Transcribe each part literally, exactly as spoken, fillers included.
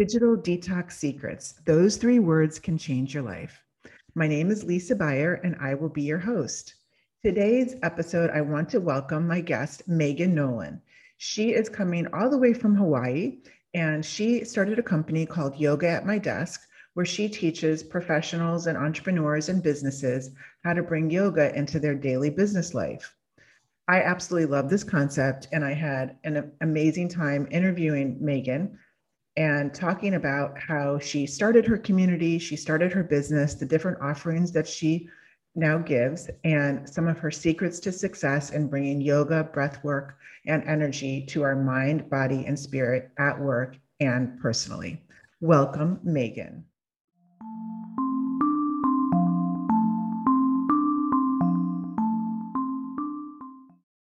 Digital Detox Secrets. Those three words can change your life. My name is Lisa Beyer, and I will be your host. Today's episode, I want to welcome my guest, Megan Nolan. She is coming all the way from Hawaii, and she started a company called Yoga at My Desk, where she teaches professionals and entrepreneurs and businesses how to bring yoga into their daily business life. I absolutely love this concept, and I had an amazing time interviewing Megan and talking about how she started her community, she started her business, the different offerings that she now gives, and some of her secrets to success in bringing yoga, breath work, and energy to our mind, body, and spirit at work and personally. Welcome, Megan.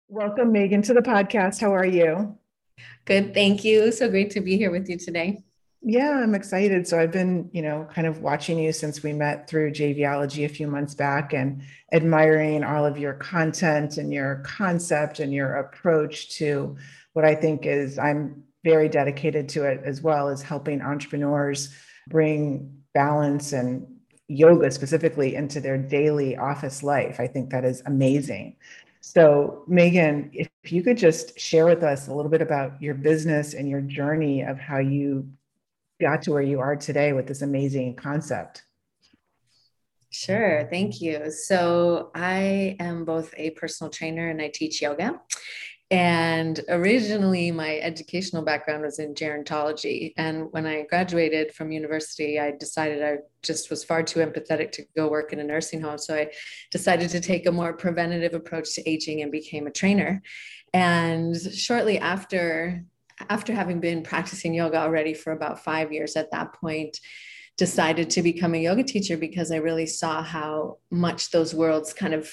Welcome, Megan, to the podcast. How are you? Good. Thank you. So great to be here with you today. Yeah, I'm excited. So I've been, you know, kind of watching you since we met through JVology a few months back and admiring all of your content and your concept and your approach to what I think is, I'm very dedicated to it as well as helping entrepreneurs bring balance and yoga specifically into their daily office life. I think that is amazing. So Megan, if you could just share with us a little bit about your business and your journey of how you got to where you are today with this amazing concept. Sure, thank you. So I am both a personal trainer and I teach yoga. And originally my educational background was in gerontology. And when I graduated from university, I decided I just was far too empathetic to go work in a nursing home. So I decided to take a more preventative approach to aging and became a trainer. And shortly after, after having been practicing yoga already for about five years at that point, decided to become a yoga teacher because I really saw how much those worlds kind of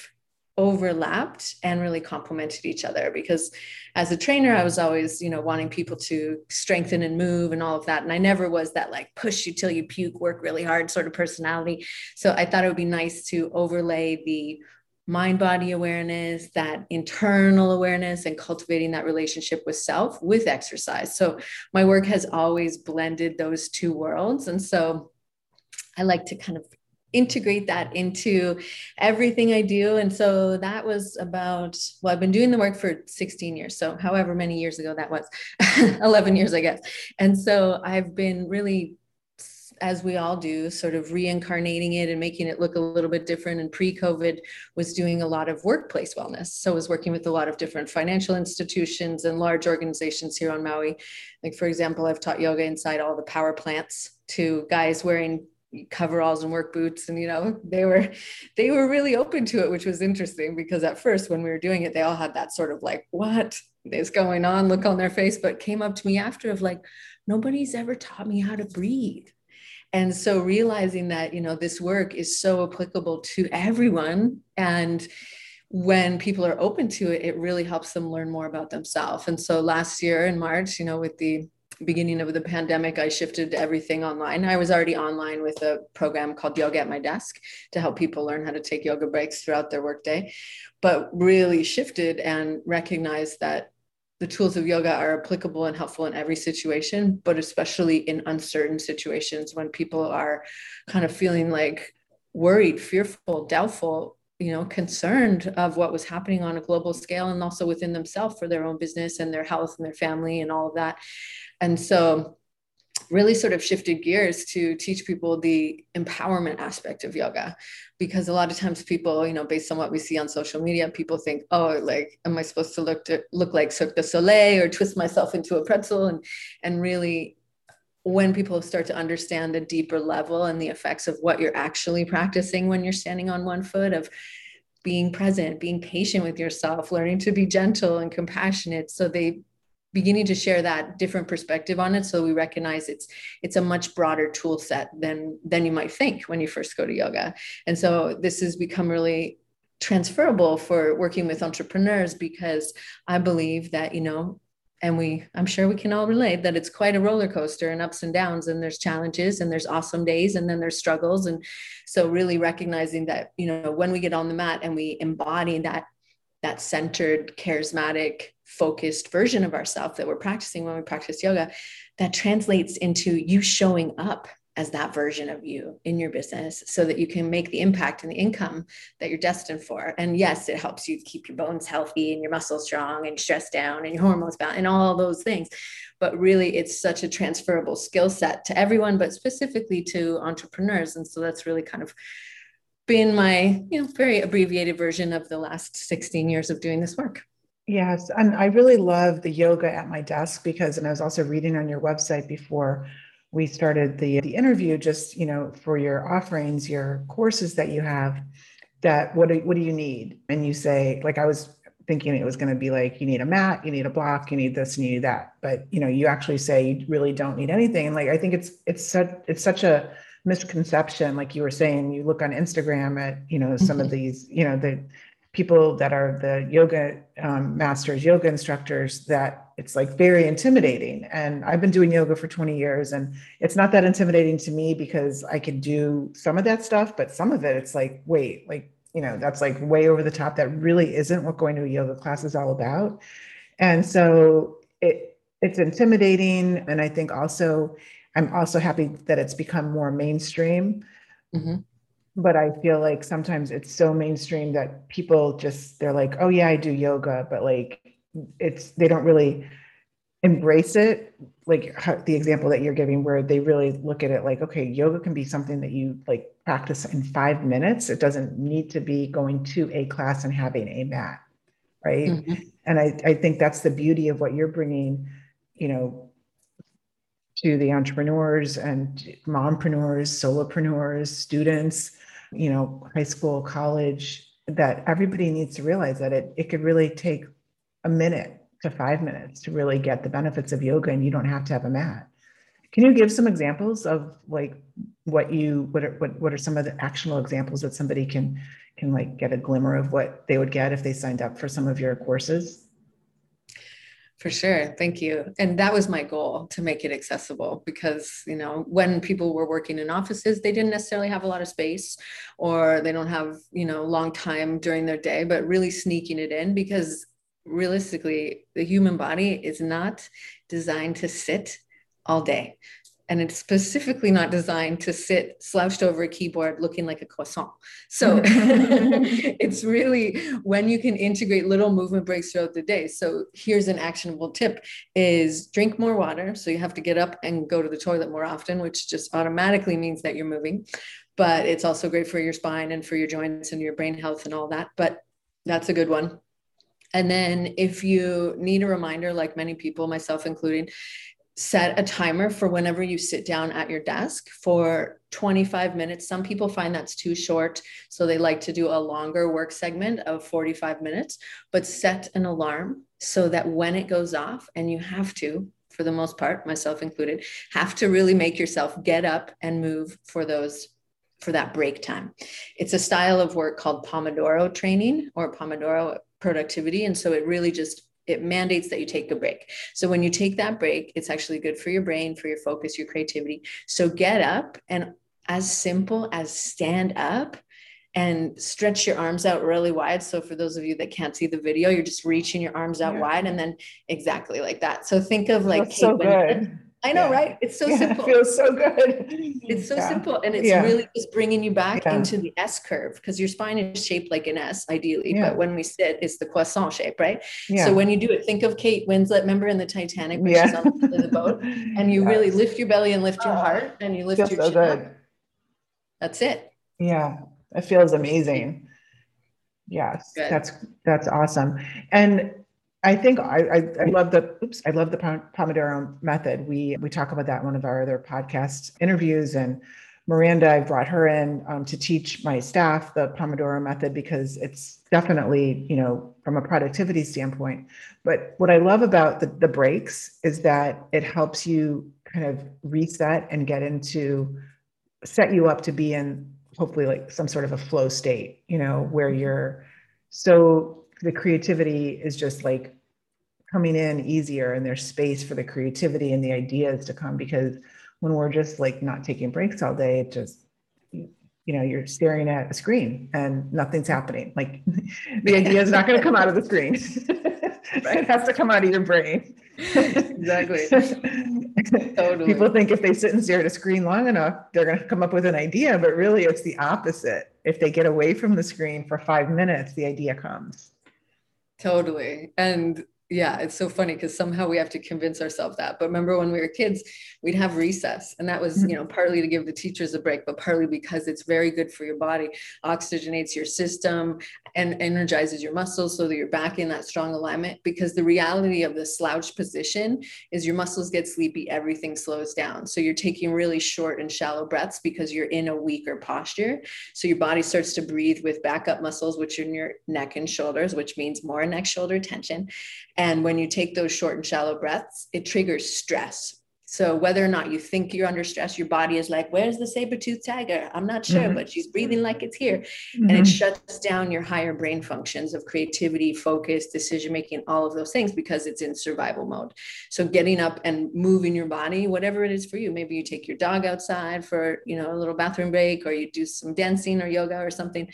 overlapped and really complemented each other. Because as a trainer, I was always, you know, wanting people to strengthen and move and all of that. And I never was that like push you till you puke, work really hard sort of personality. So I thought it would be nice to overlay the mind body awareness, that internal awareness, and cultivating that relationship with self with exercise. So my work has always blended those two worlds. And so I like to kind of integrate that into everything I do. And so that was about, well, I've been doing the work for sixteen years. So however many years ago that was, eleven years, I guess. And so I've been really, as we all do, sort of reincarnating it and making it look a little bit different. And pre-COVID was doing a lot of workplace wellness. So I was working with a lot of different financial institutions and large organizations here on Maui. Like, for example, I've taught yoga inside all the power plants to guys wearing coveralls and work boots. And, you know, they were, they were really open to it, which was interesting because at first when we were doing it, they all had that sort of like, what is going on? Look on their face, but came up to me after of like, nobody's ever taught me how to breathe. And so realizing that, you know, this work is so applicable to everyone. And when people are open to it, it really helps them learn more about themselves. And so last year in March, you know, with the beginning of the pandemic, I shifted everything online. I was already online with a program called Yoga at My Desk to help people learn how to take yoga breaks throughout their workday, but really shifted and recognized that the tools of yoga are applicable and helpful in every situation, but especially in uncertain situations when people are kind of feeling like worried, fearful, doubtful, you know, concerned of what was happening on a global scale and also within themselves for their own business and their health and their family and all of that. And so really sort of shifted gears to teach people the empowerment aspect of yoga, because a lot of times people, you know, based on what we see on social media, people think, oh, like, am I supposed to look to look like Cirque du Soleil or twist myself into a pretzel? And, and really when people start to understand the deeper level and the effects of what you're actually practicing when you're standing on one foot, of being present, being patient with yourself, learning to be gentle and compassionate. So they beginning to share that different perspective on it. So we recognize it's it's a much broader tool set than, than you might think when you first go to yoga. And so this has become really transferable for working with entrepreneurs, because I believe that, you know, and we, I'm sure we can all relate that it's quite a roller coaster and ups and downs, and there's challenges and there's awesome days and then there's struggles. And so really recognizing that, you know, when we get on the mat and we embody that that centered, charismatic, focused version of ourselves that we're practicing when we practice yoga, that translates into you showing up as that version of you in your business so that you can make the impact and the income that you're destined for. And yes, it helps you keep your bones healthy and your muscles strong and stress down and your hormones balanced and all those things. But really, it's such a transferable skill set to everyone, but specifically to entrepreneurs. And so that's really kind of been my, you know, very abbreviated version of the last sixteen years of doing this work. Yes. And I really love the yoga at my desk because, and I was also reading on your website before we started the, the interview, just, you know, for your offerings, your courses that you have, that what do, what do you need? And you say, like, I was thinking it was going to be like, you need a mat, you need a block, you need this and you need that. But, you know, you actually say you really don't need anything. And like, I think it's, it's such, it's such a misconception. Like you were saying, you look on Instagram at, you know, some mm-hmm. of these, you know, the people that are the yoga um, masters, yoga instructors, that it's like very intimidating. And I've been doing yoga for twenty years and it's not that intimidating to me because I could do some of that stuff, but some of it, it's like, wait, like, you know, that's like way over the top. That really isn't what going to a yoga class is all about. And so it it's intimidating. And I think also, I'm also happy that it's become more mainstream, mm-hmm. but I feel like sometimes it's so mainstream that people just, they're like, oh yeah, I do yoga, but like, it's, they don't really embrace it. Like how, the example that you're giving where they really look at it like, okay, yoga can be something that you like practice in five minutes. It doesn't need to be going to a class and having a mat. Right. Mm-hmm. And I, I think that's the beauty of what you're bringing, you know, to the entrepreneurs and mompreneurs, solopreneurs, students, you know, high school, college, that everybody needs to realize that it, it could really take a minute to five minutes to really get the benefits of yoga, and you don't have to have a mat. Can you give some examples of like what you, what are, what, what are some of the actionable examples that somebody can, can like get a glimmer of what they would get if they signed up for some of your courses? For sure. Thank you. And that was my goal, to make it accessible, because, you know, when people were working in offices, they didn't necessarily have a lot of space, or they don't have, you know, long time during their day, but really sneaking it in, because realistically, the human body is not designed to sit all day. And it's specifically not designed to sit slouched over a keyboard looking like a croissant. So it's really when you can integrate little movement breaks throughout the day. So here's an actionable tip is drink more water. So you have to get up and go to the toilet more often, which just automatically means that you're moving. But it's also great for your spine and for your joints and your brain health and all that. But that's a good one. And then if you need a reminder, like many people, myself included, set a timer for whenever you sit down at your desk for twenty-five minutes. Some people find that's too short, so they like to do a longer work segment of forty-five minutes, but set an alarm so that when it goes off, and you have to, for the most part, myself included, have to really make yourself get up and move for those for that break time. It's a style of work called Pomodoro training or Pomodoro productivity. And so it really just, it mandates that you take a break. So when you take that break, it's actually good for your brain, for your focus, your creativity. So get up, and as simple as stand up and stretch your arms out really wide. So for those of you that can't see the video, you're just reaching your arms out yeah. wide, and then exactly like that. So think of like, Kate so Winslet. I know, yeah. right? It's so yeah, simple. It feels so good. It's so yeah. simple. And it's yeah. really just bringing you back yeah. into the S curve, because your spine is shaped like an S ideally. Yeah. But when we sit, it's the croissant shape, right? Yeah. So when you do it, think of Kate Winslet, remember in the Titanic, when yeah. she's on the, the boat, and you yeah. really lift your belly and lift oh, your heart, and you lift your so chin good. Up. That's it. Yeah. It feels amazing. Yes. Good. That's, that's awesome. And I think I, I love the, oops, I love the Pomodoro method. We, we talk about that in one of our other podcast interviews, and Miranda, I brought her in um, to teach my staff the Pomodoro method, because it's definitely, you know, from a productivity standpoint. But what I love about the, the breaks is that it helps you kind of reset and get into, set you up to be in hopefully like some sort of a flow state, you know, where you're so the creativity is just like coming in easier, and there's space for the creativity and the ideas to come. Because when we're just like not taking breaks all day, it just, you know, you're staring at a screen and nothing's happening. Like the idea is not going to come out of the screen. Right? It has to come out of your brain. Exactly. Totally. People think if they sit and stare at a screen long enough, they're going to come up with an idea, but really it's the opposite. If they get away from the screen for five minutes, the idea comes. Totally. And yeah, it's so funny because somehow we have to convince ourselves that. But remember when we were kids, we'd have recess, and that was, you know, partly to give the teachers a break, but partly because it's very good for your body, oxygenates your system and energizes your muscles so that you're back in that strong alignment. Because the reality of the slouch position is your muscles get sleepy, everything slows down. So you're taking really short and shallow breaths because you're in a weaker posture. So your body starts to breathe with backup muscles, which are in your neck and shoulders, which means more neck shoulder tension. And when you take those short and shallow breaths, it triggers stress. So whether or not you think you're under stress, your body is like, where's the saber-toothed tiger? I'm not sure, mm-hmm. but she's breathing like it's here. Mm-hmm. And it shuts down your higher brain functions of creativity, focus, decision-making, all of those things, because it's in survival mode. So getting up and moving your body, whatever it is for you, maybe you take your dog outside for, you know, a little bathroom break, or you do some dancing or yoga or something.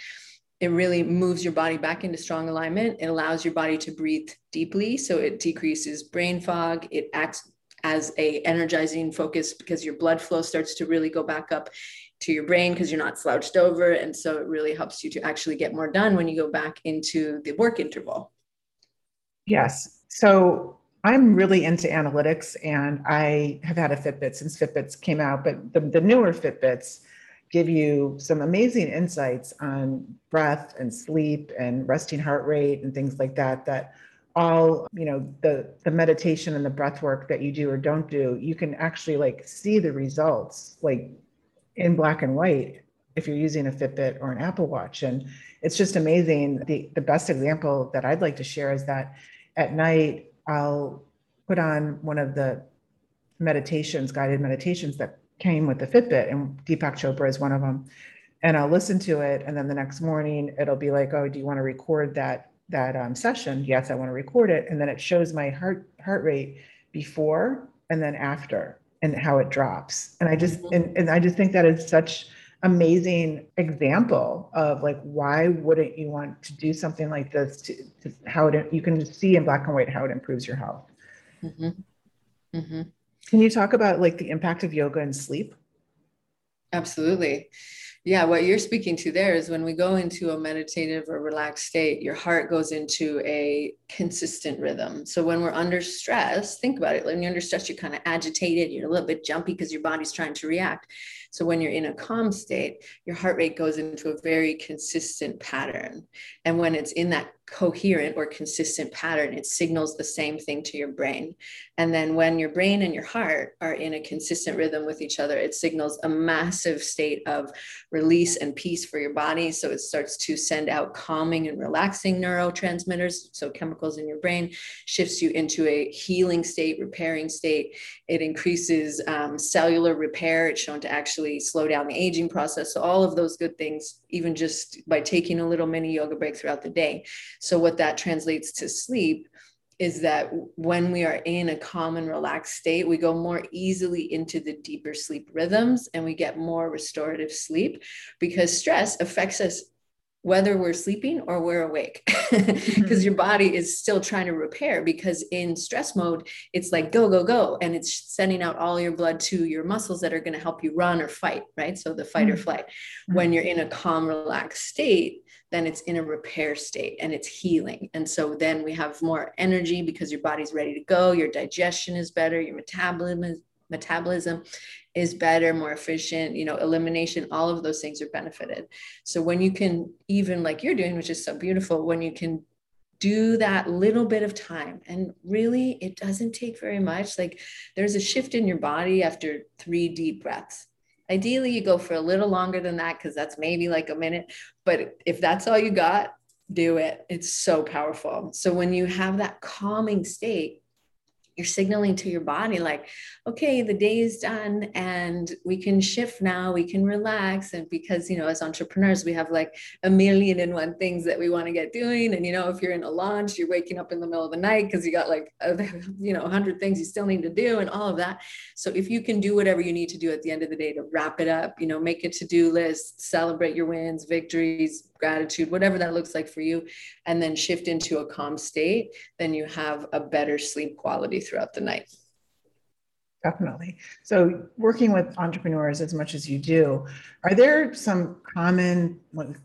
It really moves your body back into strong alignment. It allows your body to breathe deeply. So it decreases brain fog. It acts as a energizing focus because your blood flow starts to really go back up to your brain because you're not slouched over. And so it really helps you to actually get more done when you go back into the work interval. Yes. So I'm really into analytics, and I have had a Fitbit since Fitbits came out, but the, the newer Fitbits give you some amazing insights on breath and sleep and resting heart rate and things like that, that all, you know, the, the meditation and the breath work that you do or don't do, you can actually like see the results like in black and white if you're using a Fitbit or an Apple Watch. And it's just amazing. The, the best example that I'd like to share is that at night, I'll put on one of the meditations, guided meditations that came with the Fitbit, and Deepak Chopra is one of them. And I'll listen to it, and then the next morning it'll be like, "Oh, do you want to record that that um, session?" Yes, I want to record it. And then it shows my heart heart rate before and then after, and how it drops. And I just and, and I just think that is such amazing example of like, why wouldn't you want to do something like this? To, to how it, you can see in black and white how it improves your health. Mm-hmm. Mm-hmm. Can you talk about like the impact of yoga and sleep? Absolutely. Yeah. What you're speaking to there is when we go into a meditative or relaxed state, your heart goes into a consistent rhythm. So when we're under stress, think about it. When you're under stress, you're kind of agitated. You're a little bit jumpy because your body's trying to react. So when you're in a calm state, your heart rate goes into a very consistent pattern. And when it's in that coherent or consistent pattern, it signals the same thing to your brain. And then when your brain and your heart are in a consistent rhythm with each other, it signals a massive state of release and peace for your body. So it starts to send out calming and relaxing neurotransmitters. So chemicals in your brain, shifts you into a healing state, repairing state. It increases um, cellular repair. It's shown to actually slow down the aging process. So all of those good things, even just by taking a little mini yoga break throughout the day. So what that translates to sleep is that when we are in a calm and relaxed state, we go more easily into the deeper sleep rhythms, and we get more restorative sleep, because stress affects us whether we're sleeping or we're awake, because your body is still trying to repair, because in stress mode, it's like, go, go, go. And it's sending out all your blood to your muscles that are going to help you run or fight, right? So the fight or flight. When you're in a calm, relaxed state, then it's in a repair state and it's healing. And so then we have more energy because your body's ready to go. Your digestion is better. Your metabolism is metabolism is better, more efficient, you know, elimination, all of those things are benefited. So when you can, even like you're doing, which is so beautiful, when you can do that little bit of time, and really it doesn't take very much. Like there's a shift in your body after three deep breaths. Ideally you go for a little longer than that, because that's maybe like a minute, but if that's all you got, do it. It's so powerful. So when you have that calming state, you're signaling to your body like, okay, the day is done and we can shift now, we can relax. And because, you know, as entrepreneurs, we have like a million and one things that we want to get doing. And, you know, if you're in a launch, you're waking up in the middle of the night because you got like, a, you know, a hundred things you still need to do and all of that. So if you can do whatever you need to do at the end of the day to wrap it up, you know, make a to-do list, celebrate your wins, victories, gratitude, whatever that looks like for you, and then shift into a calm state, then you have a better sleep quality throughout the night. Definitely. So working with entrepreneurs as much as you do, are there some common,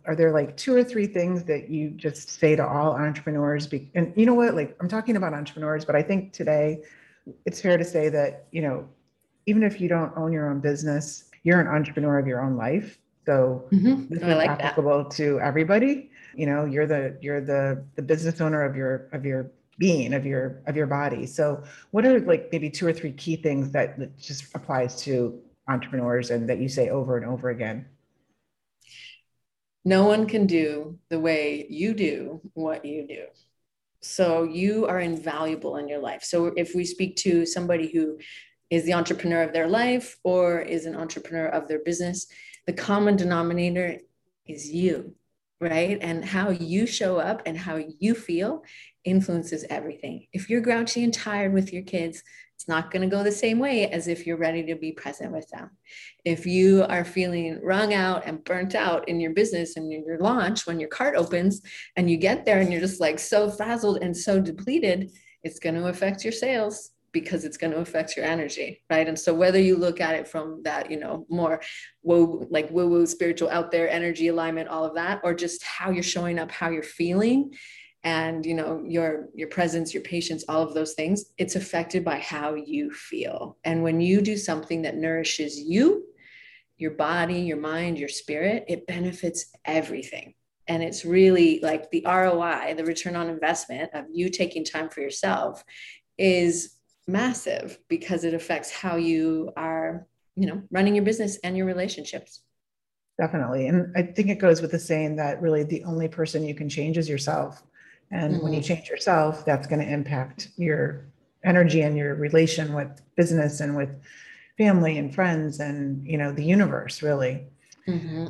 are there like two or three things that you just say to all entrepreneurs? Be, and you know what, like I'm talking about entrepreneurs, but I think today it's fair to say that, you know, even if you don't own your own business, you're an entrepreneur of your own life. So mm-hmm. this I is like applicable that. To everybody. You know, you're the, you're the, the business owner of your, of your being, of your, of your body. So what are like maybe two or three key things that just applies to entrepreneurs and that you say over and over again? No one can do the way you do what you do. So you are invaluable in your life. So if we speak to somebody who is the entrepreneur of their life or is an entrepreneur of their business, the common denominator is you, right? And how you show up and how you feel influences everything. If you're grouchy and tired with your kids, it's not going to go the same way as if you're ready to be present with them. If you are feeling wrung out and burnt out in your business and in your launch, when your cart opens and you get there and you're just like so frazzled and so depleted, it's going to affect your sales because it's going to affect your energy, right? And so whether you look at it from that, you know, more woo, like woo-woo spiritual out there, energy alignment, all of that, or just how you're showing up, how you're feeling, and, you know, your, your presence, your patience, all of those things, it's affected by how you feel. And when you do something that nourishes you, your body, your mind, your spirit, it benefits everything. And it's really like the R O I, the return on investment of you taking time for yourself is massive because it affects how you are, you know, running your business and your relationships. Definitely. And I think it goes with the saying that really the only person you can change is yourself. And mm-hmm. when you change yourself, that's going to impact your energy and your relation with business and with family and friends and, you know, the universe, really. Mm-hmm.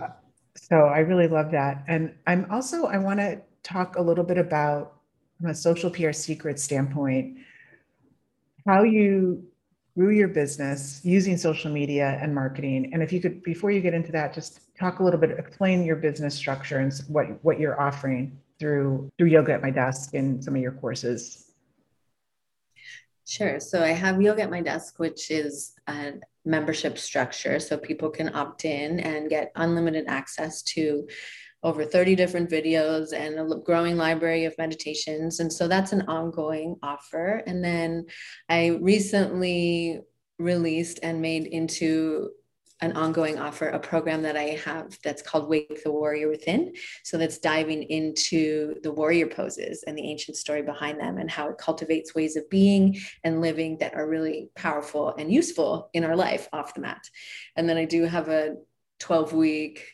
So I really love that. And I'm also, I want to talk a little bit about, from a social P R secret standpoint, how you grew your business using social media and marketing. And if you could, before you get into that, just talk a little bit, explain your business structure and what, what you're offering through through Yoga at My Desk and some of your courses. Sure. So I have Yoga at My Desk, which is a membership structure. So people can opt in and get unlimited access to over thirty different videos and a growing library of meditations. And so that's an ongoing offer. And then I recently released and made into an ongoing offer, a program that I have that's called Wake the Warrior Within. So that's diving into the warrior poses and the ancient story behind them and how it cultivates ways of being and living that are really powerful and useful in our life off the mat. And then I do have a twelve week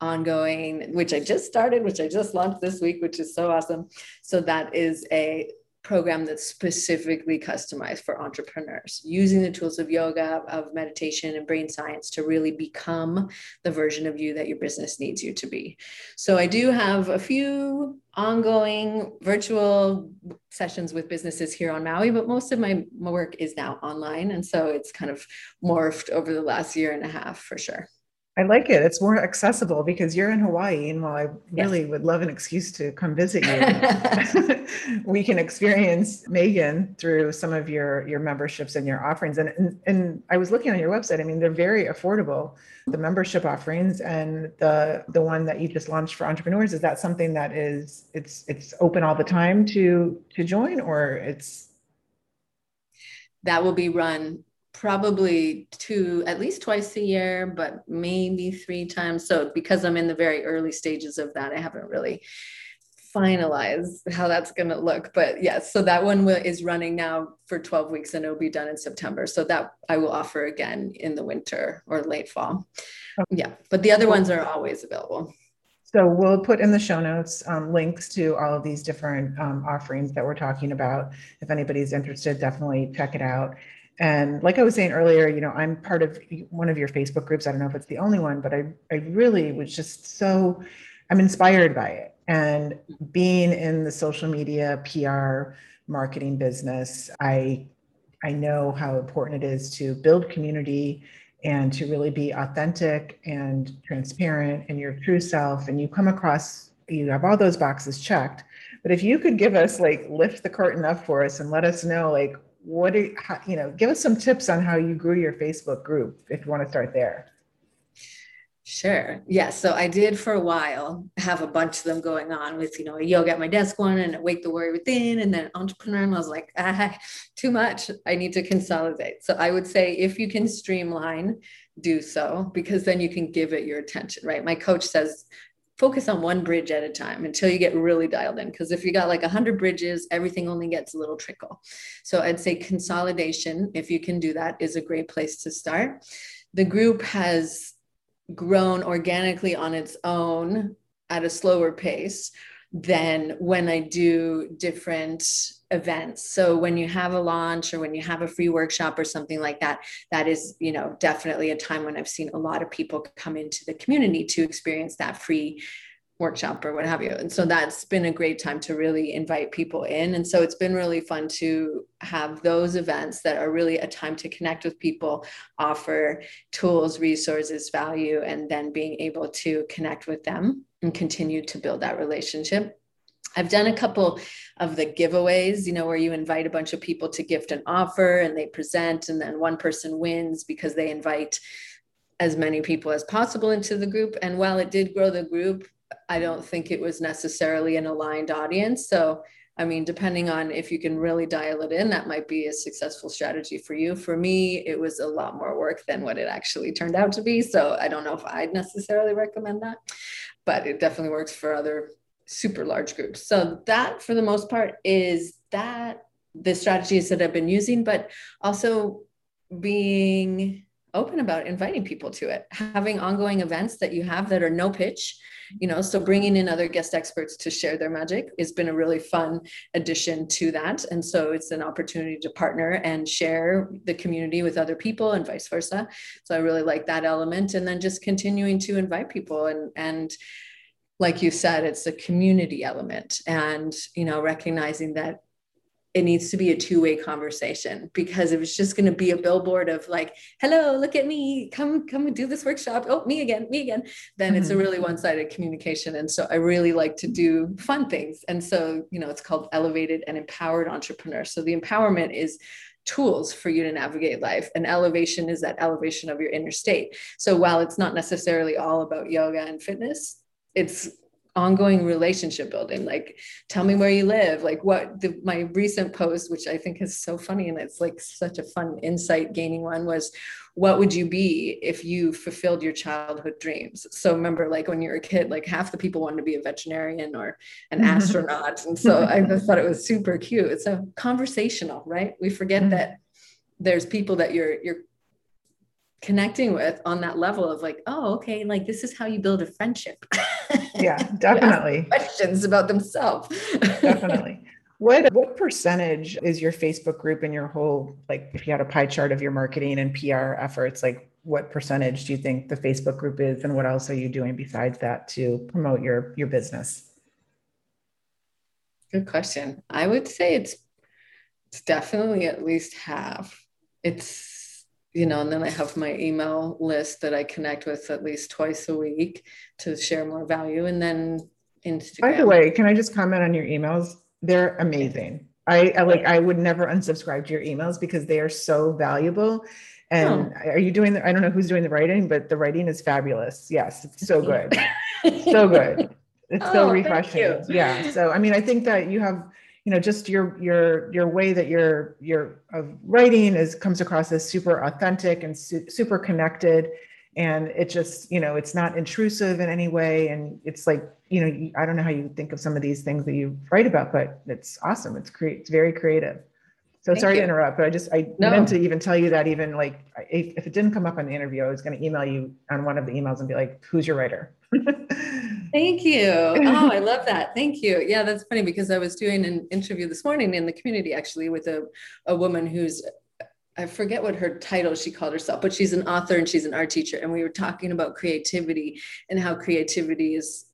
ongoing, which I just started, which I just launched this week, which is so awesome. So that is a program that's specifically customized for entrepreneurs, using the tools of yoga, of meditation, and brain science to really become the version of you that your business needs you to be. So I do have a few ongoing virtual sessions with businesses here on Maui, but most of my work is now online. And so it's kind of morphed over the last year and a half for sure. I like it. It's more accessible because you're in Hawaii. And while I really yes. would love an excuse to come visit you, we can experience Megan through some of your, your memberships and your offerings. And, and, and I was looking on your website. I mean, they're very affordable, the membership offerings and the, the one that you just launched for entrepreneurs. Is that something that is, it's, it's open all the time to, to join, or it's. That will be run probably two, at least twice a year, but maybe three times. So because I'm in the very early stages of that, I haven't really finalized how that's going to look, but yes. So that one will, is running now for twelve weeks and it'll be done in September. So that I will offer again in the winter or late fall. Okay. Yeah. But the other ones are always available. So we'll put in the show notes um, links to all of these different um, offerings that we're talking about. If anybody's interested, definitely check it out. And like I was saying earlier, you know, I'm part of one of your Facebook groups. I don't know if it's the only one, but I, I really was just so, I'm inspired by it. And being in the social media, P R, marketing business, I, I know how important it is to build community and to really be authentic and transparent and your true self. And you come across, you have all those boxes checked. But if you could give us, like, lift the curtain up for us and let us know, like, what do you know, give us some tips on how you grew your Facebook group if you want to start there. Sure. Yeah. So I did for a while have a bunch of them going on with, you know, a Yoga at My Desk one and a Wake the Warrior Within and then Entrepreneur. And I was like, ah, too much. I need to consolidate. So I would say if you can streamline, do so, because then you can give it your attention, right? My coach says, focus on one bridge at a time until you get really dialed in. Because if you got like a hundred bridges, everything only gets a little trickle. So I'd say consolidation, if you can do that, is a great place to start. The group has grown organically on its own at a slower pace than when I do different events. So when you have a launch or when you have a free workshop or something like that, that is, you know, definitely a time when I've seen a lot of people come into the community to experience that free workshop or what have you. And so that's been a great time to really invite people in. And so it's been really fun to have those events that are really a time to connect with people, offer tools, resources, value, and then being able to connect with them and continue to build that relationship. I've done a couple of the giveaways, you know, where you invite a bunch of people to gift an offer and they present, and then one person wins because they invite as many people as possible into the group. And while it did grow the group, I don't think it was necessarily an aligned audience. So, I mean, depending on if you can really dial it in, that might be a successful strategy for you. For me, it was a lot more work than what it actually turned out to be. So I don't know if I'd necessarily recommend that, but it definitely works for other super large groups. So that, for the most part, is that the strategies that I've been using, but also being open about inviting people to it, having ongoing events that you have that are no pitch, you know, so bringing in other guest experts to share their magic has been a really fun addition to that. And so it's an opportunity to partner and share the community with other people and vice versa. So I really like that element. And then just continuing to invite people and, and like you said, it's the community element and, you know, recognizing that it needs to be a two-way conversation, because it was just going to be a billboard of like, hello, look at me, come, come and do this workshop. Oh, me again, me again. Then mm-hmm. It's a really one-sided communication. And so I really like to do fun things. And so, you know, it's called Elevated and Empowered Entrepreneur. So the empowerment is tools for you to navigate life, and elevation is that elevation of your inner state. So while it's not necessarily all about yoga and fitness, it's ongoing relationship building. Like, tell me where you live. Like what the, my recent post, which I think is so funny, and it's like such a fun insight gaining one, was what would you be if you fulfilled your childhood dreams? So remember, like when you were a kid, like half the people wanted to be a veterinarian or an astronaut. And so I just thought it was super cute. It's a conversational, right? We forget mm-hmm. that there's people that you're, you're connecting with on that level of like, oh, okay. Like this is how you build a friendship. Yeah, definitely. Questions about themselves. Definitely. What, what percentage is your Facebook group and your whole, like if you had a pie chart of your marketing and P R efforts, like what percentage do you think the Facebook group is, and what else are you doing besides that to promote your, your business? Good question. I would say it's, it's definitely at least half. It's, you know, and then I have my email list that I connect with at least twice a week to share more value. And then Instagram. By the way, can I just comment on your emails? They're amazing. I, I like, I would never unsubscribe to your emails because they are so valuable. And oh. Are you doing the, I don't know who's doing the writing, but the writing is fabulous. Yes. It's so good. so good. It's oh, so refreshing. Yeah. So, I mean, I think that you have, you know, just your, your, your way that your, your uh, writing is comes across as super authentic and su- super connected. And it just, you know, it's not intrusive in any way. And it's like, you know, I don't know how you think of some of these things that you write about, but it's awesome. It's cre- it's very creative. So Thank sorry you. to interrupt, but I just, I no. meant to even tell you that even like, if, if it didn't come up on the interview, I was going to email you on one of the emails and be like, who's your writer? Thank you. Oh, I love that. Thank you. Yeah, that's funny because I was doing an interview this morning in the community actually with a, a woman who's, I forget what her title she called herself, but she's an author and she's an art teacher. And we were talking about creativity and how creativity is,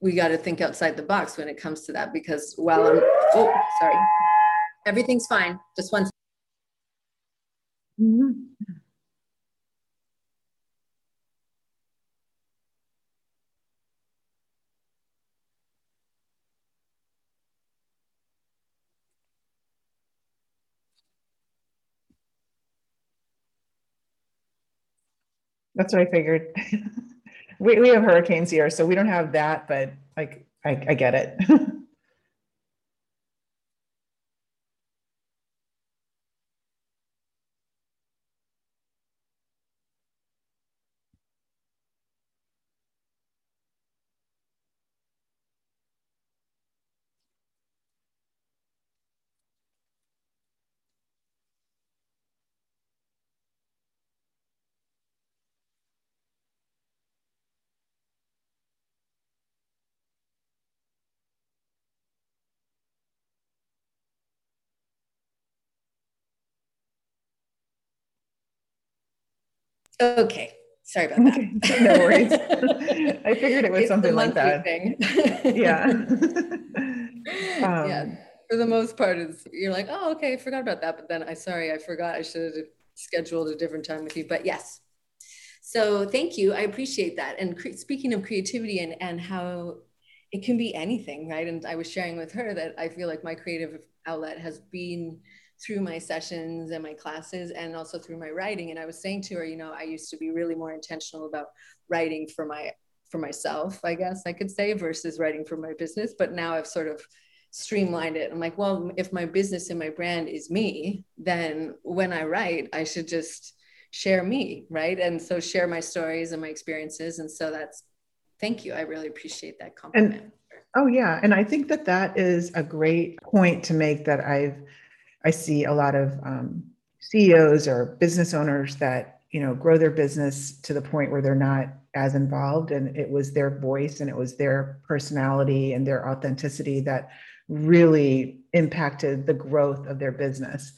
we got to think outside the box when it comes to that, because while I'm, oh, sorry. Everything's fine. Just one second. That's what I figured. we we have hurricanes here, so we don't have that, but like I, I get it. Okay. Sorry about that. Okay. No worries. I figured it was it's something like that. Thing. Yeah. um, yeah. For the most part, it's, you're like, oh, okay, I forgot about that. But then I, sorry, I forgot. I should have scheduled a different time with you. But yes. So thank you. I appreciate that. And cre- speaking of creativity and, and how it can be anything, right? And I was sharing with her that I feel like my creative outlet has been through my sessions and my classes and also through my writing. And I was saying to her, you know, I used to be really more intentional about writing for my, for myself, I guess I could say, versus writing for my business. But now I've sort of streamlined it. I'm like, well, if my business and my brand is me, then when I write, I should just share me, right? And so share my stories and my experiences. And so that's, thank you. I really appreciate that compliment. And, oh yeah. And I think that that is a great point to make that I've, I see a lot of um, C E Os or business owners that, you know, grow their business to the point where they're not as involved, and it was their voice and it was their personality and their authenticity that really impacted the growth of their business.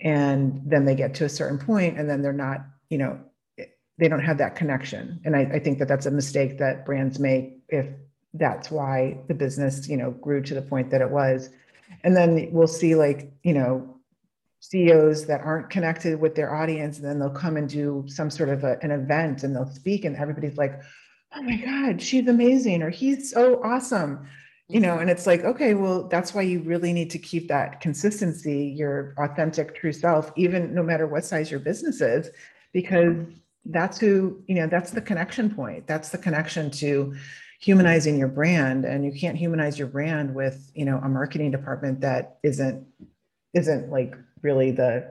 And then they get to a certain point and then they're not, you know, they don't have that connection. And I, I think that that's a mistake that brands make if that's why the business, you know, grew to the point that it was. And then we'll see, like, you know, C E Os that aren't connected with their audience, and then they'll come and do some sort of a, an event and they'll speak and everybody's like, oh my God, she's amazing, or he's so awesome, you know, and it's like, okay, well, that's why you really need to keep that consistency, your authentic, true self, even no matter what size your business is, because that's who, you know, that's the connection point. That's the connection to humanizing your brand. And you can't humanize your brand with, you know, a marketing department that isn't, isn't like really the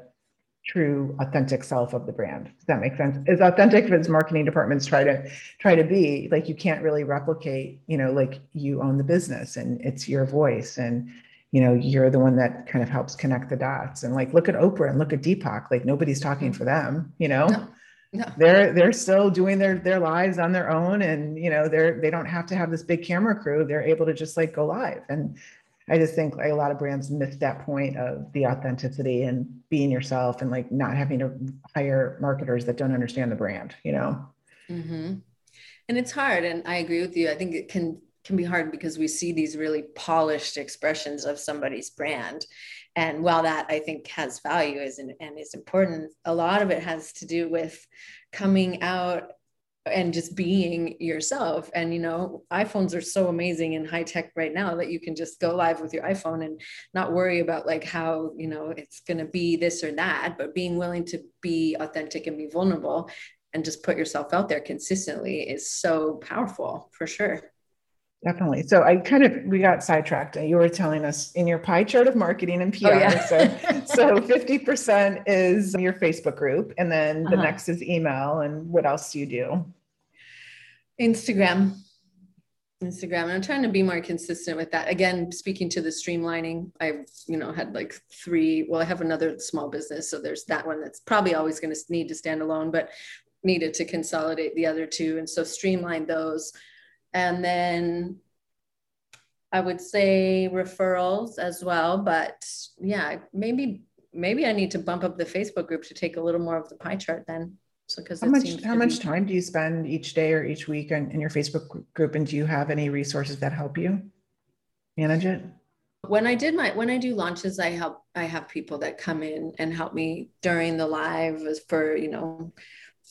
true authentic self of the brand. Does that make sense? As authentic as marketing departments try to try to be, like, you can't really replicate, you know, like, you own the business and it's your voice, and, you know, you're the one that kind of helps connect the dots. And like, look at Oprah and look at Deepak, like, nobody's talking for them, you know? No. No. They're they're still doing their their lives on their own, and you know they're they don't have to have this big camera crew. They're able to just like go live, and I just think like a lot of brands miss that point of the authenticity and being yourself, and like not having to hire marketers that don't understand the brand, you know. Mm-hmm. And it's hard, and I agree with you. I think it can can be hard because we see these really polished expressions of somebody's brand. And while that I think has value is in, and is important, a lot of it has to do with coming out and just being yourself. And, you know, iPhones are so amazing and high tech right now that you can just go live with your iPhone and not worry about like how, you know, it's going to be this or that, but being willing to be authentic and be vulnerable and just put yourself out there consistently is so powerful, for sure. Definitely. So I kind of, we got sidetracked. You were telling us in your pie chart of marketing and P R. Oh, yeah. so, so fifty percent is your Facebook group. And then the uh-huh. next is email. And what else do you do? Instagram. Instagram. And I'm trying to be more consistent with that. Again, speaking to the streamlining, I've, you know, had like three, well, I have another small business. So there's that one that's probably always going to need to stand alone, but needed to consolidate the other two. And so streamline those. And then I would say referrals as well, but yeah, maybe, maybe I need to bump up the Facebook group to take a little more of the pie chart then. So, cause how much, how much time do you spend each day or each week in, in your Facebook group? And do you have any resources that help you manage it? When I did my, when I do launches, I help, I have people that come in and help me during the live for, you know,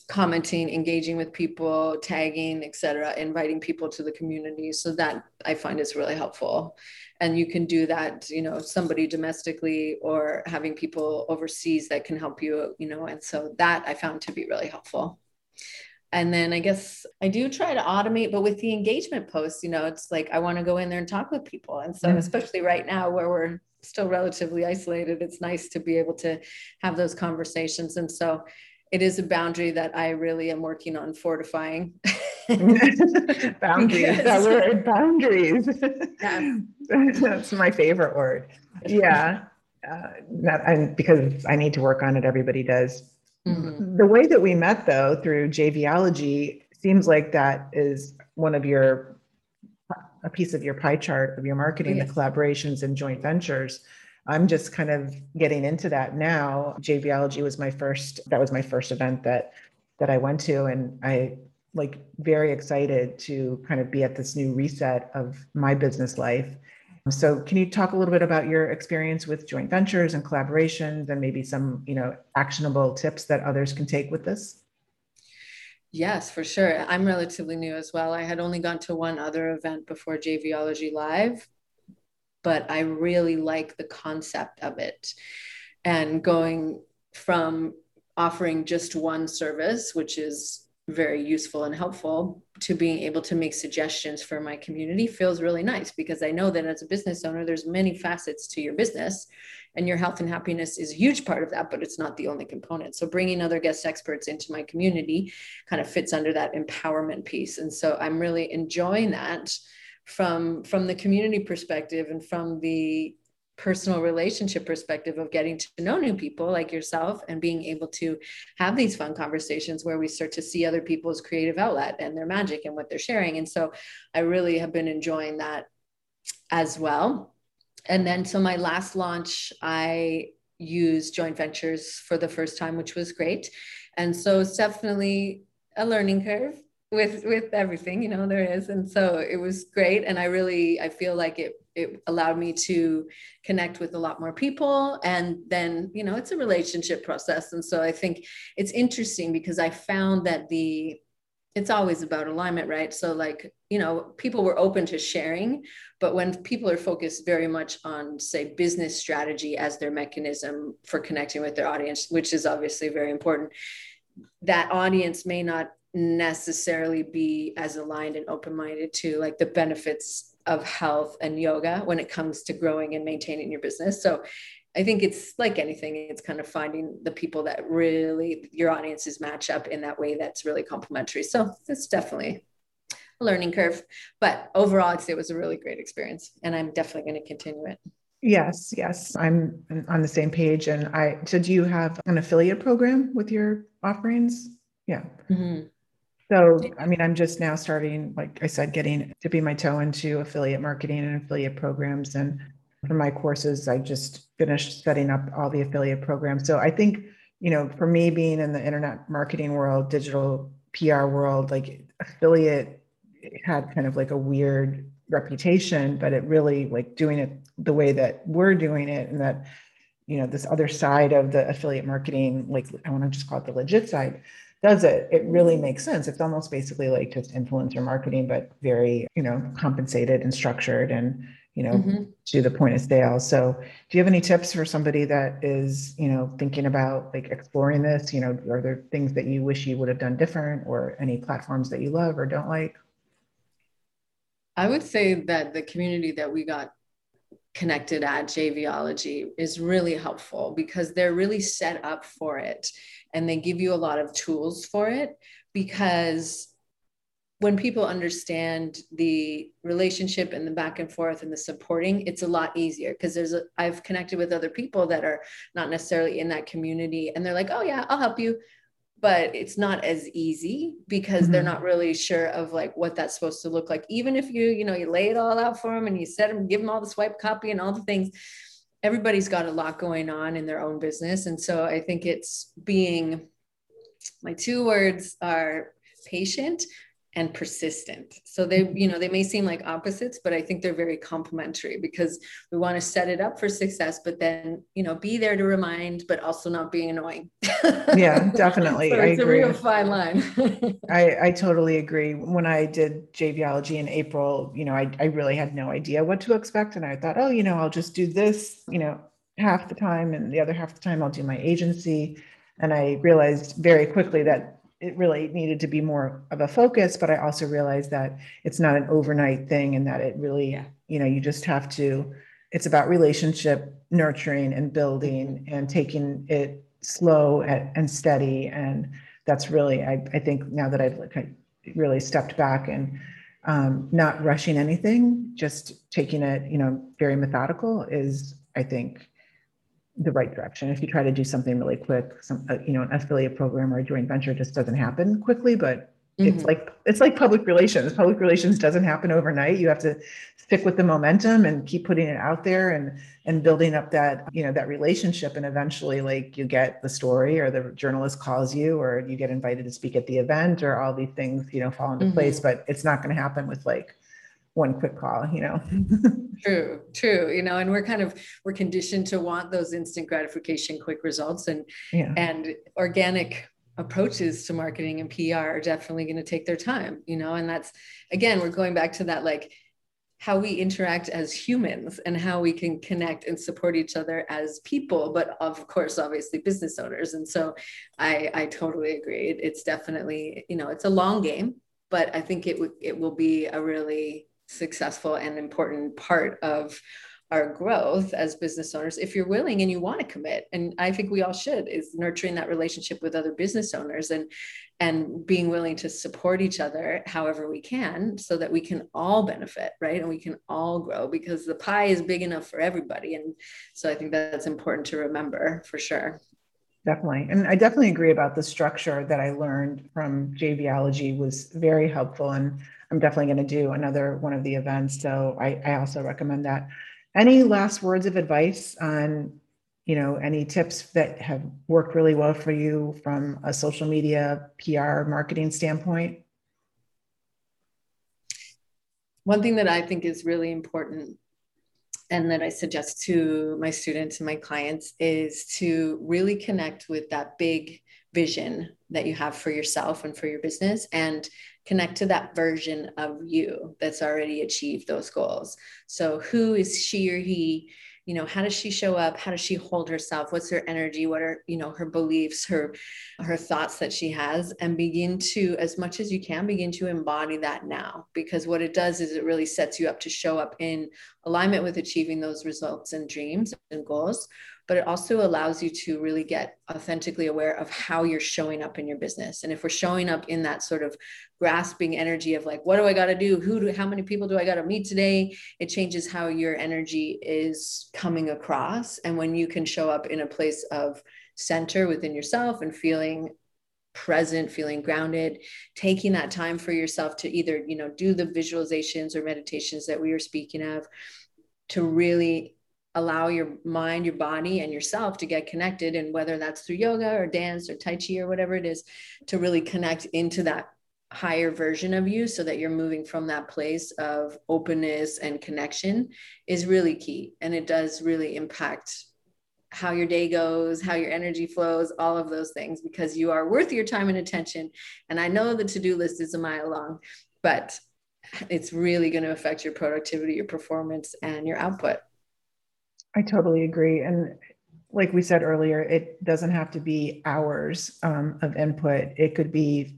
commenting, engaging with people, tagging, et cetera, inviting people to the community. So that I find is really helpful. And you can do that, you know, somebody domestically or having people overseas that can help you, you know, and so that I found to be really helpful. And then I guess I do try to automate, but with the engagement posts, you know, it's like, I want to go in there and talk with people. And so, mm-hmm. especially right now where we're still relatively isolated, it's nice to be able to have those conversations. And so it is a boundary that I really am working on fortifying. Boundaries, that word, boundaries. Yeah. That's my favorite word. Yeah. Uh, not, I'm, because I need to work on it. Everybody does. Mm-hmm. The way that we met, though, through JVology, seems like that is one of your, a piece of your pie chart of your marketing, yes. the collaborations and joint ventures. I'm just kind of getting into that now. JVology was my first, that was my first event that, that I went to. And I like very excited to kind of be at this new reset of my business life. So can you talk a little bit about your experience with joint ventures and collaborations and maybe some, you know, actionable tips that others can take with this? Yes, for sure. I'm relatively new as well. I had only gone to one other event before JVology Live, but I really like the concept of it, and going from offering just one service, which is very useful and helpful, to being able to make suggestions for my community feels really nice, because I know that as a business owner, there's many facets to your business, and your health and happiness is a huge part of that, but it's not the only component. So bringing other guest experts into my community kind of fits under that empowerment piece. And so I'm really enjoying that from, from the community perspective and from the personal relationship perspective of getting to know new people like yourself and being able to have these fun conversations where we start to see other people's creative outlet and their magic and what they're sharing. And so I really have been enjoying that as well. And then, so my last launch, I used joint ventures for the first time, which was great. And so it's definitely a learning curve with, with everything, you know, there is. And so it was great. And I really, I feel like it it allowed me to connect with a lot more people. And then, you know, it's a relationship process. And so I think it's interesting because I found that the, it's always about alignment, right? So like, you know, people were open to sharing, but when people are focused very much on, say, business strategy as their mechanism for connecting with their audience, which is obviously very important, that audience may not necessarily be as aligned and open-minded to like the benefits of health and yoga when it comes to growing and maintaining your business. So I think it's like anything, it's kind of finding the people that really your audiences match up in that way that's really complementary. So it's definitely a learning curve, but overall I'd say it was a really great experience and I'm definitely going to continue it. Yes. Yes. I'm on the same page. And I, so do you have an affiliate program with your offerings? Yeah. Mm-hmm. So, I mean, I'm just now starting, like I said, getting dipping my toe into affiliate marketing and affiliate programs. And for my courses, I just finished setting up all the affiliate programs. So I think, you know, for me being in the internet marketing world, digital P R world, like affiliate had kind of like a weird reputation, but it really like doing it the way that we're doing it and that, you know, this other side of the affiliate marketing, like I want to just call it the legit side, does it, it really makes sense. It's almost basically like just influencer marketing, but very, you know, compensated and structured and, you know, mm-hmm. to the point of sale. So do you have any tips for somebody that is, you know, thinking about like exploring this, you know, are there things that you wish you would have done different or any platforms that you love or don't like? I would say that the community that we got connected at JVology is really helpful because they're really set up for it. And they give you a lot of tools for it, because when people understand the relationship and the back and forth and the supporting, it's a lot easier because there's a, I've connected with other people that are not necessarily in that community and they're like, oh yeah, I'll help you. But it's not as easy because mm-hmm. they're not really sure of like what that's supposed to look like. Even if you, you know, you lay it all out for them and you set them, give them all the swipe copy and all the things, everybody's got a lot going on in their own business. And so I think it's being, my two words are patient and persistent. So they, you know, they may seem like opposites, but I think they're very complementary because we want to set it up for success, but then, you know, be there to remind, but also not be annoying. Yeah, definitely. So it's I agree. A real fine line. I, I totally agree. When I did JVology in April, you know, I, I really had no idea what to expect. And I thought, oh, you know, I'll just do this, you know, half the time and the other half the time I'll do my agency. And I realized very quickly that it really needed to be more of a focus, but I also realized that it's not an overnight thing, and that it really, yeah. you know, you just have to, it's about relationship nurturing and building and taking it slow and, and steady. And that's really, I, I think now that I've really stepped back and um, not rushing anything, just taking it, you know, very methodical is, I think, the right direction. If you try to do something really quick, some uh, you know, an affiliate program or a joint venture just doesn't happen quickly. But mm-hmm. it's like it's like public relations. Public relations doesn't happen overnight. You have to stick with the momentum and keep putting it out there and and building up that, you know, that relationship. And eventually, like, you get the story, or the journalist calls you, or you get invited to speak at the event, or all these things, you know, fall into mm-hmm. place. But it's not going to happen with like one quick call, you know. True, true. You know, and we're kind of, we're conditioned to want those instant gratification, quick results, and, yeah. and organic approaches to marketing and P R are definitely going to take their time, you know, and that's, again, we're going back to that, like, how we interact as humans and how we can connect and support each other as people, but of course, obviously business owners. And so I, I totally agree. It, it's definitely, you know, it's a long game, but I think it would, it will be a really successful and important part of our growth as business owners, if you're willing and you want to commit. And I think we all should, is nurturing that relationship with other business owners and and being willing to support each other however we can, so that we can all benefit, right? And we can all grow, because the pie is big enough for everybody. And so I think that's important to remember, for sure. Definitely. And I definitely agree about the structure that I learned from JVology was very helpful. And I'm definitely going to do another one of the events. So I, I also recommend that. Any last words of advice on, you know, any tips that have worked really well for you from a social media P R marketing standpoint? One thing that I think is really important, and that I suggest to my students and my clients, is to really connect with that big vision that you have for yourself and for your business, and connect to that version of you that's already achieved those goals. So who is she or he? You know, how does she show up? How does she hold herself? What's her energy? What are, you know, her beliefs, her, her thoughts that she has, and begin to, as much as you can, begin to embody that now, because what it does is it really sets you up to show up in alignment with achieving those results and dreams and goals. But it also allows you to really get authentically aware of how you're showing up in your business. And if we're showing up in that sort of grasping energy of like, what do I got to do? Who do, how many people do I got to meet today? It changes how your energy is coming across. And when you can show up in a place of center within yourself and feeling present, feeling grounded, taking that time for yourself to either, you know, do the visualizations or meditations that we were speaking of, to really allow your mind, your body, and yourself to get connected. And whether that's through yoga or dance or Tai Chi or whatever it is, to really connect into that higher version of you, so that you're moving from that place of openness and connection, is really key. And it does really impact how your day goes, how your energy flows, all of those things, because you are worth your time and attention. And I know the to-do list is a mile long, but it's really going to affect your productivity, your performance, and your output. I totally agree. And like we said earlier, it doesn't have to be hours um, of input. It could be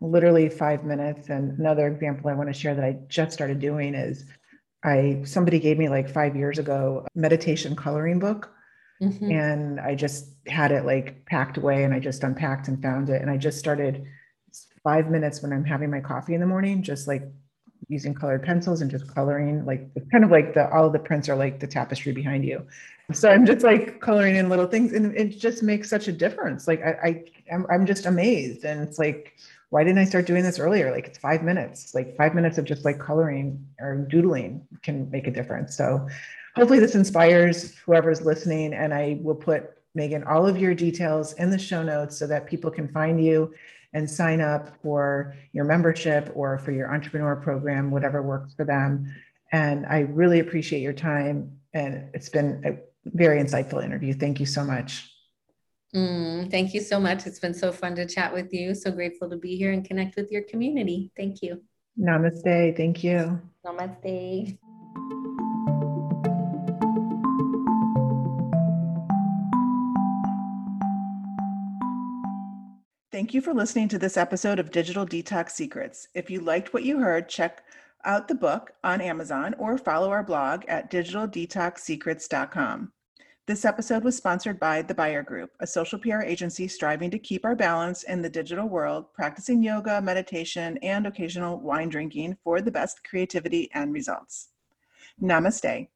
literally five minutes. And another example I want to share that I just started doing is I, somebody gave me like five years ago, a meditation coloring book. Mm-hmm. And I just had it like packed away, and I just unpacked and found it. And I just started five minutes when I'm having my coffee in the morning, just like using colored pencils and just coloring, like kind of like the, all of the prints are like the tapestry behind you. So I'm just like coloring in little things, and it just makes such a difference. Like I, I I'm, I'm just amazed. And it's like, why didn't I start doing this earlier? Like it's five minutes, like five minutes of just like coloring or doodling can make a difference. So hopefully this inspires whoever's listening, and I will put, Megan, all of your details in the show notes so that people can find you and sign up for your membership or for your entrepreneur program, whatever works for them. And I really appreciate your time. And it's been a very insightful interview. Thank you so much. Mm, thank you so much. It's been so fun to chat with you. So grateful to be here and connect with your community. Thank you. Namaste. Thank you. Namaste. Thank you for listening to this episode of Digital Detox Secrets. If you liked what you heard, check out the book on Amazon or follow our blog at digital detox secrets dot com. This episode was sponsored by The Buyer Group, a social P R agency striving to keep our balance in the digital world, practicing yoga, meditation, and occasional wine drinking for the best creativity and results. Namaste.